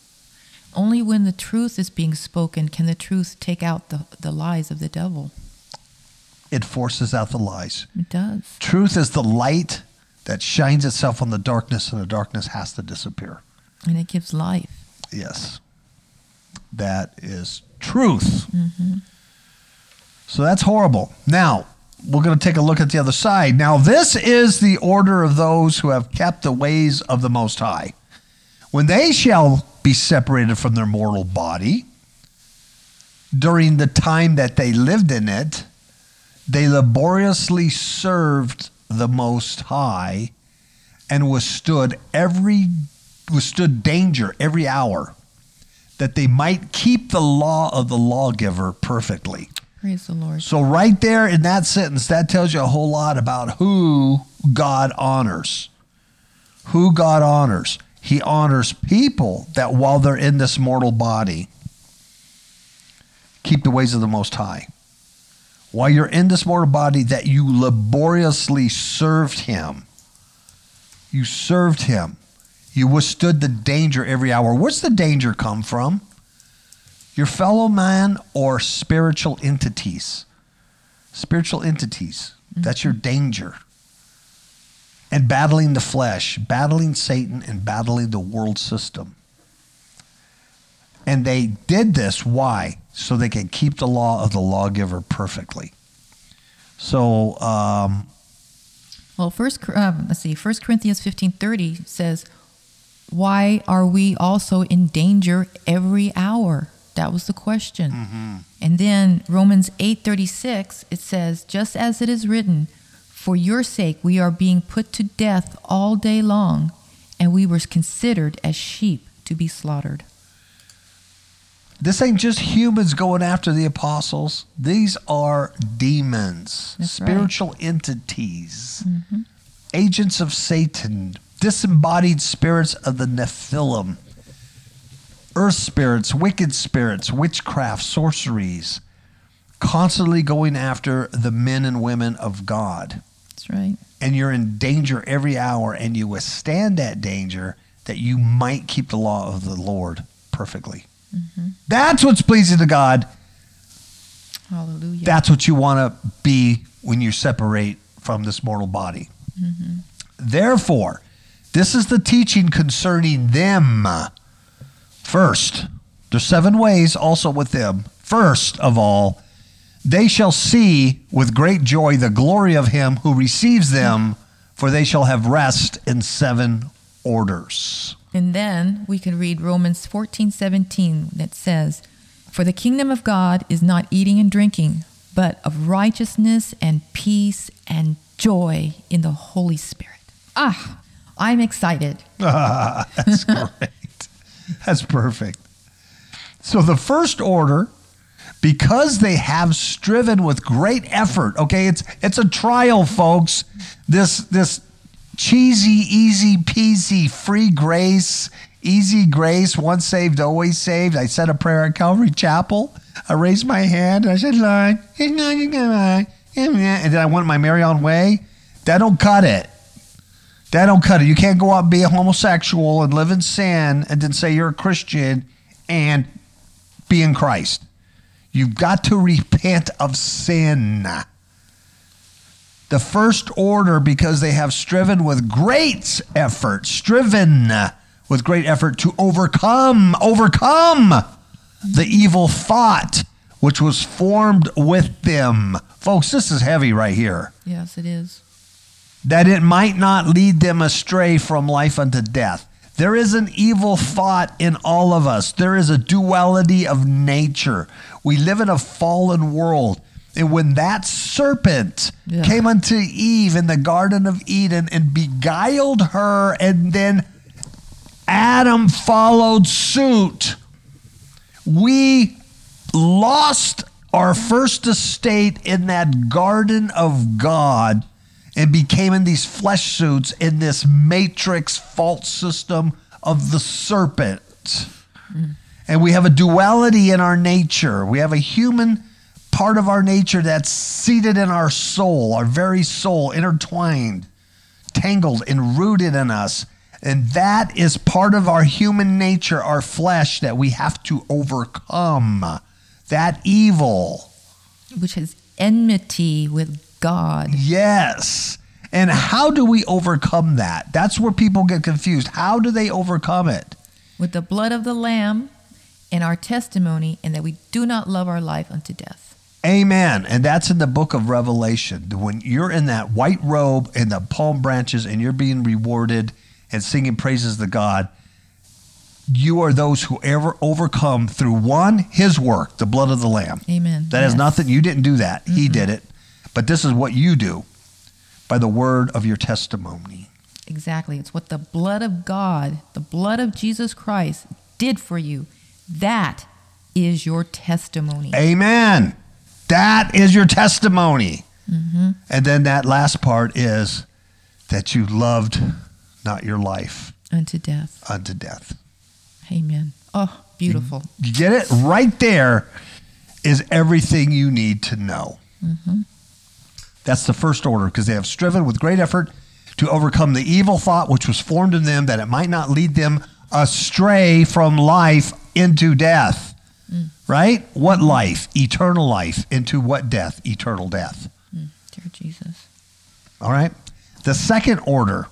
Only when the truth is being spoken can the truth take out the lies of the devil. It forces out the lies. It does. Truth is the light that shines itself on the darkness, and the darkness has to disappear. And it gives life. Yes. That is truth. Mm-hmm. So that's horrible. Now, we're going to take a look at the other side. Now, this is the order of those who have kept the ways of the Most High. When they shall be separated from their mortal body, during the time that they lived in it, they laboriously served the Most High and withstood danger every hour, that they might keep the law of the lawgiver perfectly. Praise the Lord. So right there in that sentence, that tells you a whole lot about who God honors. Who God honors. He honors people that while they're in this mortal body, keep the ways of the Most High. While you're in this mortal body, that you laboriously served him. You served him. You withstood the danger every hour. Where's the danger come from? Your fellow man or spiritual entities. Spiritual entities. Mm-hmm. That's your danger. And battling the flesh, battling Satan, and battling the world system. And they did this, why? So they can keep the law of the lawgiver perfectly. So, First Corinthians 15:30 says, why are we also in danger every hour? That was the question. Mm-hmm. And then Romans 8:36, it says, just as it is written, for your sake we are being put to death all day long, and we were considered as sheep to be slaughtered. This ain't just humans going after the apostles. These are demons, that's spiritual right. entities, mm-hmm. agents of Satan, disembodied spirits of the Nephilim, earth spirits, wicked spirits, witchcraft, sorceries, constantly going after the men and women of God. That's right. And you're in danger every hour, and you withstand that danger that you might keep the law of the Lord perfectly. Mm-hmm. That's what's pleasing to God. Hallelujah. That's what you want to be when you separate from this mortal body. Mm-hmm. Therefore, this is the teaching concerning them. First, there's 7 ways also with them. First of all, they shall see with great joy the glory of him who receives them, for they shall have rest in 7 orders. And then we can read Romans 14:17 that says, for the kingdom of God is not eating and drinking, but of righteousness and peace and joy in the Holy Spirit. Ah, I'm excited. Ah, that's great. That's perfect. So the first order, because they have striven with great effort, okay, it's a trial, folks. This cheesy, easy peasy, free grace, Easy Grace, Once Saved, Always Saved. I said a prayer at Calvary Chapel. I raised my hand and I said, Lord, and then I went my merry own way. That don't cut it. That don't cut it. You can't go out and be a homosexual and live in sin and then say you're a Christian and be in Christ. You've got to repent of sin. The first order, because they have striven with great effort, to overcome the evil thought which was formed with them. Folks, this is heavy right here. Yes, it is. That it might not lead them astray from life unto death. There is an evil thought in all of us. There is a duality of nature. We live in a fallen world. And when that serpent came unto Eve in the Garden of Eden and beguiled her, and then Adam followed suit, we lost our first estate in that garden of God and became in these flesh suits in this matrix fault system of the serpent. Mm. And we have a duality in our nature. We have a human part of our nature that's seated in our soul, our very soul, intertwined, tangled, and rooted in us. And that is part of our human nature, our flesh, that we have to overcome. That evil. Which is enmity with God. Yes. And how do we overcome that? That's where people get confused. How do they overcome it? With the blood of the Lamb and our testimony, and that we do not love our life unto death. Amen. And that's in the book of Revelation. When you're in that white robe and the palm branches and you're being rewarded and singing praises to God, you are those who ever overcome through one, his work, the blood of the Lamb. Amen. That has nothing. You didn't do that. Mm-hmm. He did it. But this is what you do by the word of your testimony. Exactly. It's what the blood of God, the blood of Jesus Christ did for you. That is your testimony. Amen. That is your testimony. Mm-hmm. And then that last part is that you loved not your life. Unto death. Unto death. Amen. Oh, beautiful. You get it? Right there is everything you need to know. Mm-hmm. That's the first order, because they have striven with great effort to overcome the evil thought which was formed in them, that it might not lead them astray from life into death. Mm. Right? What life? Eternal life. Into what death? Eternal death. Mm. Dear Jesus. All right. The second order,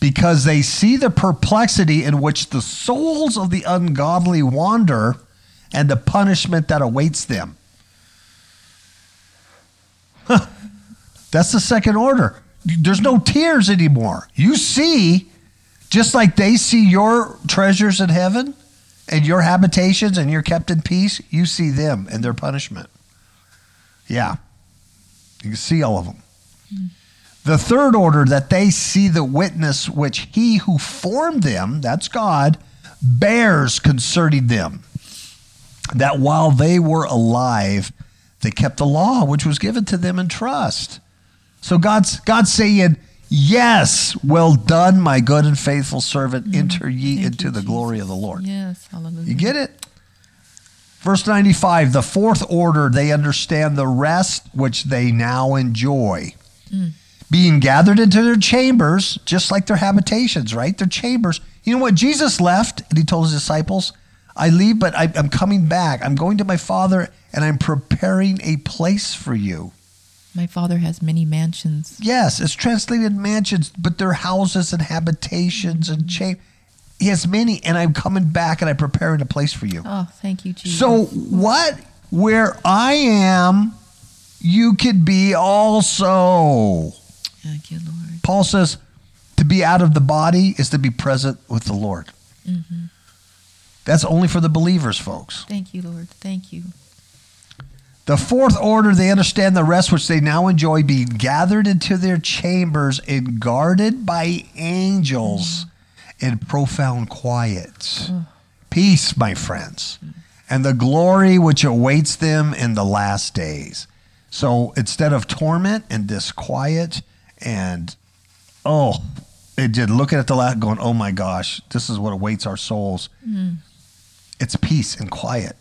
because they see the perplexity in which the souls of the ungodly wander and the punishment that awaits them. Huh. That's the second order. There's no tears anymore. You see, just like they see your treasures in heaven and your habitations and you're kept in peace, you see them and their punishment. Yeah. You can see all of them. Mm. The third order, that they see the witness which he who formed them, that's God, bears concerning them, that while they were alive, they kept the law which was given to them in trust. So God's saying, yes, well done, my good and faithful servant. Mm-hmm. Enter ye into the glory of the Lord. Yes, hallelujah. You get it? Verse 95, the fourth order, they understand the rest which they now enjoy. Mm. Being gathered into their chambers, just like their habitations, right? Their chambers. You know what? Jesus left and he told his disciples, I leave, but I'm coming back. I'm going to my Father, and I'm preparing a place for you. My Father has many mansions. Yes, it's translated mansions, but they're houses and habitations and chambers. He has many, and I'm coming back, and I'm preparing a place for you. Oh, thank you, Jesus. So what? Where I am, you could be also. Thank you, Lord. Paul says to be out of the body is to be present with the Lord. Mm-hmm. That's only for the believers, folks. Thank you, Lord. Thank you. The fourth order, they understand the rest which they now enjoy, being gathered into their chambers and guarded by angels in profound quiet. Oh. Peace, my friends, and the glory which awaits them in the last days. So instead of torment and disquiet and just looking at the last, going, oh my gosh, this is what awaits our souls. Mm. It's peace and quiet.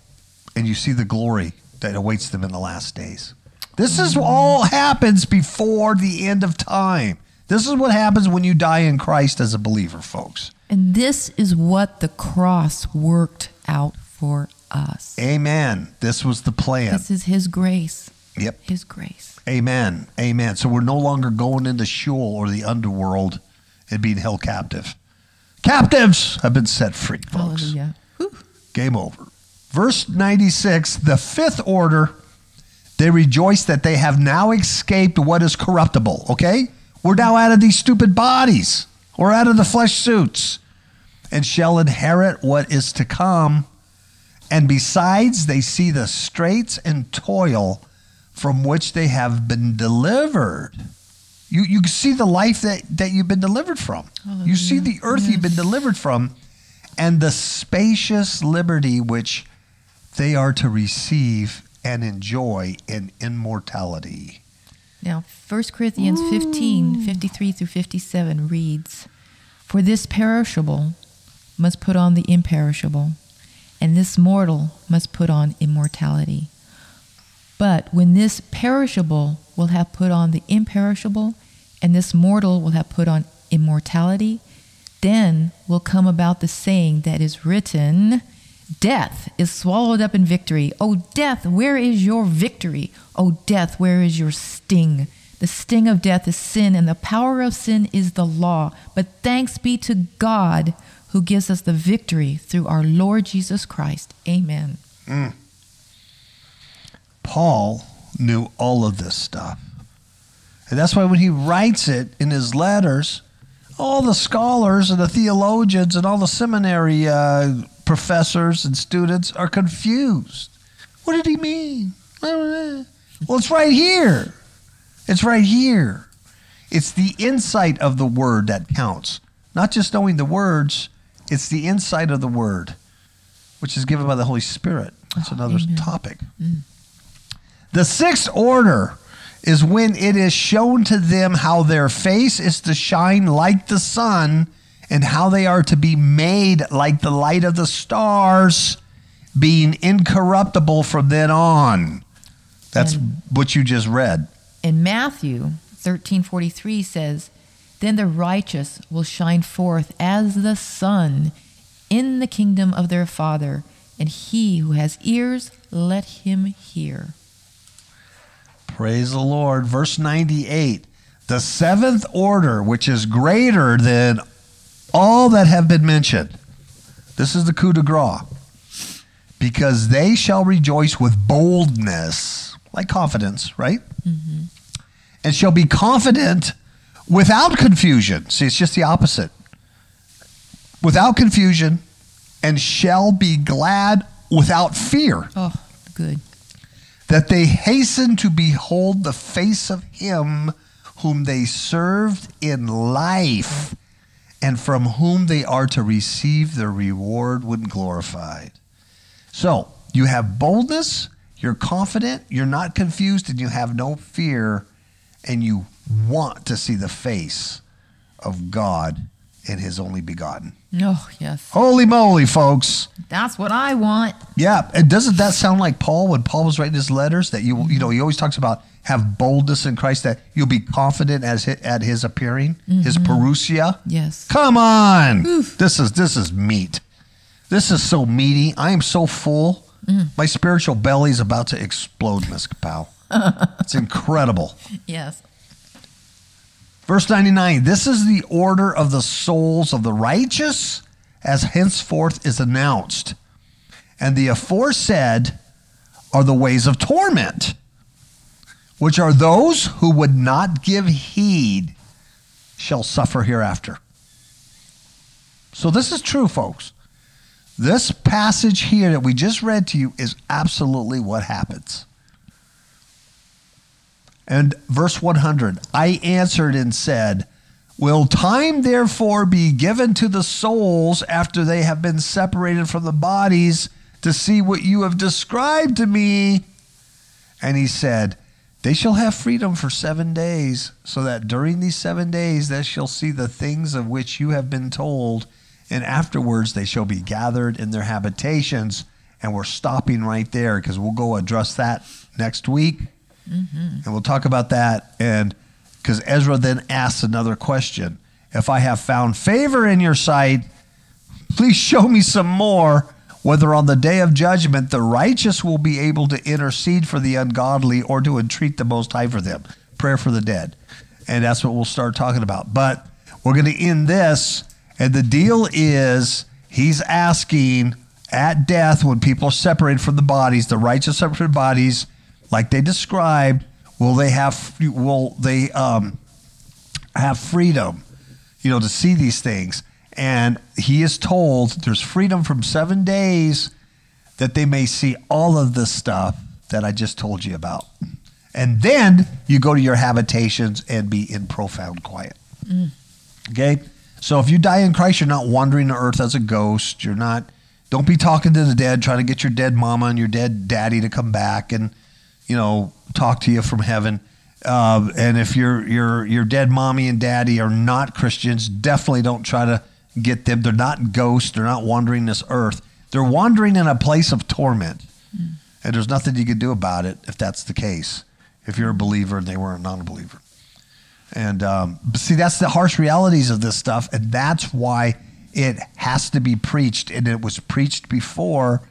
And you see the glory that awaits them in the last days. This is all happens before the end of time. This is what happens when you die in Christ as a believer, folks. And this is what the cross worked out for us. Amen. This was the plan. This is his grace. Yep. His grace. Amen. Amen. So we're no longer going into Sheol or the underworld and being held captive. Captives have been set free, folks. Hallelujah. Whew. Game over. Verse 96, the fifth order, they rejoice that they have now escaped what is corruptible, okay? We're now out of these stupid bodies. We're out of the flesh suits and shall inherit what is to come. And besides, they see the straits and toil from which they have been delivered. You see the life that you've been delivered from. Hallelujah. You see the earth you've been delivered from and the spacious liberty which they are to receive and enjoy in immortality. Now, 1 Corinthians 15, 53 through 57 reads, "For this perishable must put on the imperishable, and this mortal must put on immortality. But when this perishable will have put on the imperishable, and this mortal will have put on immortality, then will come about the saying that is written, Death is swallowed up in victory. O death, where is your victory? O death, where is your sting? The sting of death is sin, and the power of sin is the law. But thanks be to God who gives us the victory through our Lord Jesus Christ." Amen. Mm. Paul knew all of this stuff. And that's why when he writes it in his letters, all the scholars and the theologians and all the seminary professors and students are confused. What did he mean? Well, it's right here. It's right here. It's the insight of the word that counts. Not just knowing the words, it's the insight of the word, which is given by the Holy Spirit. That's another topic. Mm. The sixth order is when it is shown to them how their face is to shine like the sun, and how they are to be made like the light of the stars, being incorruptible from then on. That's what you just read. And Matthew 13:43 says, "Then the righteous will shine forth as the sun in the kingdom of their Father, and he who has ears, let him hear." Praise the Lord. Verse 98, the seventh order, which is greater than all that have been mentioned. This is the coup de grace. Because they shall rejoice with boldness, like confidence, right? Mm-hmm. And shall be confident without confusion. See, it's just the opposite. Without confusion, and shall be glad without fear. Oh, good. That they hasten to behold the face of him whom they served in life, and from whom they are to receive their reward when glorified. So you have boldness, you're confident, you're not confused, and you have no fear, and you want to see the face of God and his only begotten. Oh, yes. Holy moly, folks. That's what I want. Yeah, and doesn't that sound like Paul when Paul was writing his letters? That you know, he always talks about have boldness in Christ, that you'll be confident as at his appearing, his parousia. Yes. Come on. Oof. This is meat. This is so meaty. I am so full. Mm. My spiritual belly is about to explode, Ms. Capel. It's incredible. Yes. Verse 99, this is the order of the souls of the righteous as henceforth is announced. And the aforesaid are the ways of torment, which are those who would not give heed shall suffer hereafter. So this is true, folks. This passage here that we just read to you is absolutely what happens. And verse 100, I answered and said, will time therefore be given to the souls after they have been separated from the bodies to see what you have described to me? And he said, They shall have freedom for 7 days, so that during these 7 days they shall see the things of which you have been told, and afterwards they shall be gathered in their habitations. And we're stopping right there because we'll go address that next week. Mm-hmm. And we'll talk about that. And because Ezra then asks another question. If I have found favor in your sight, please show me some more, whether on the day of judgment the righteous will be able to intercede for the ungodly or to entreat the Most High for them. Prayer for the dead. And that's what we'll start talking about. But we're going to end this. And the deal is he's asking at death, when people are separated from the bodies, the righteous separated bodies, like they described, will they have freedom, to see these things? And he is told there's freedom from 7 days that they may see all of this stuff that I just told you about. And then you go to your habitations and be in profound quiet. Mm. Okay? So if you die in Christ, you're not wandering the earth as a ghost. Don't be talking to the dead, trying to get your dead mama and your dead daddy to come back and, talk to you from heaven. And if your dead mommy and daddy are not Christians, definitely don't try to get them. They're not ghosts. They're not wandering this earth. They're wandering in a place of torment. Mm. And there's nothing you can do about it if that's the case. If you're a believer and they were a non-believer. And see, that's the harsh realities of this stuff. And that's why it has to be preached, and it was preached before,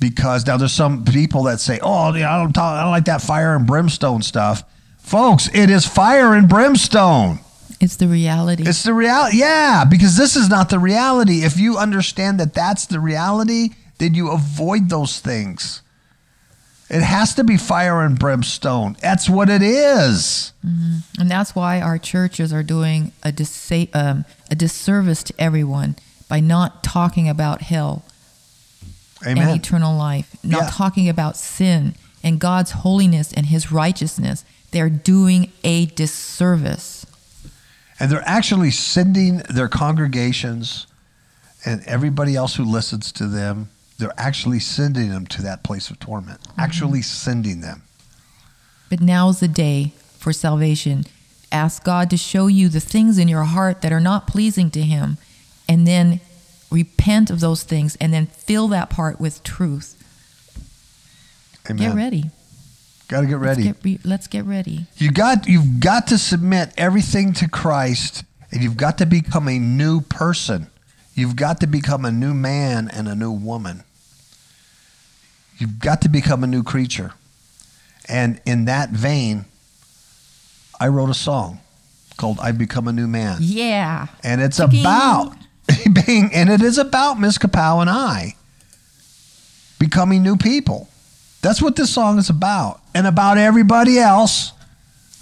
because now there's some people that say, I don't like that fire and brimstone stuff. Folks, it is fire and brimstone. It's the reality. It's the reality. Yeah, because this is not the reality. If you understand that that's the reality, then you avoid those things. It has to be fire and brimstone. That's what it is. Mm-hmm. And that's why our churches are doing a disservice to everyone by not talking about hell. Amen. And eternal life, not talking about sin and God's holiness and his righteousness. They're doing a disservice. And they're actually sending their congregations and everybody else who listens to them, they're actually sending them to that place of torment, mm-hmm. actually sending them. But now's the day for salvation. Ask God to show you the things in your heart that are not pleasing to him, and then repent of those things, and then fill that part with truth. Amen. Get ready. Got to get ready. Let's get ready. You've got to submit everything to Christ, and you've got to become a new person. You've got to become a new man and a new woman. You've got to become a new creature. And in that vein, I wrote a song called I've Become a New Man. Yeah. And it's about being, and it is about Ms. Capel and I becoming new people. That's what this song is about. And about everybody else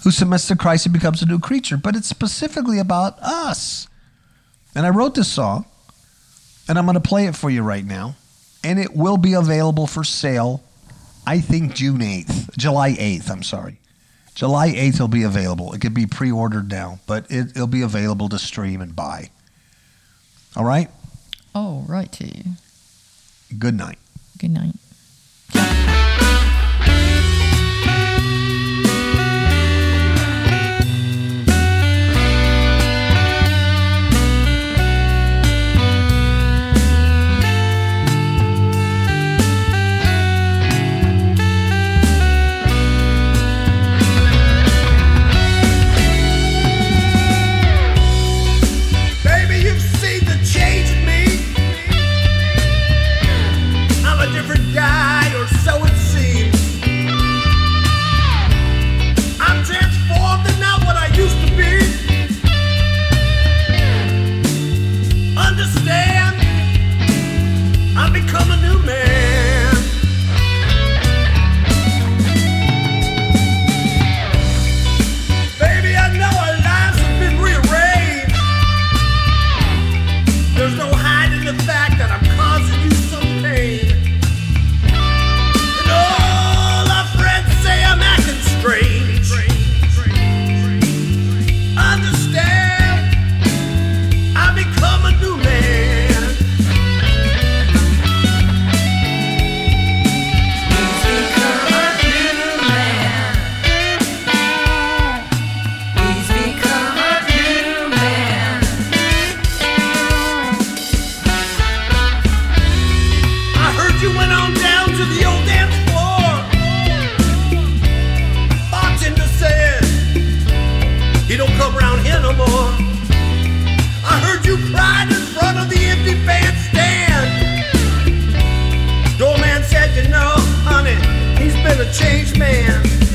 who submits to Christ and becomes a new creature. But it's specifically about us. And I wrote this song. And I'm going to play it for you right now. And it will be available for sale, I think July 8th it'll be available. It could be pre-ordered now, but it'll be available to stream and buy. All right? All righty. Good night. Good night. Guy or so You don't come around here no more. I heard you cried in front of the empty bandstand. Doorman said, you know, honey, he's been a changed man.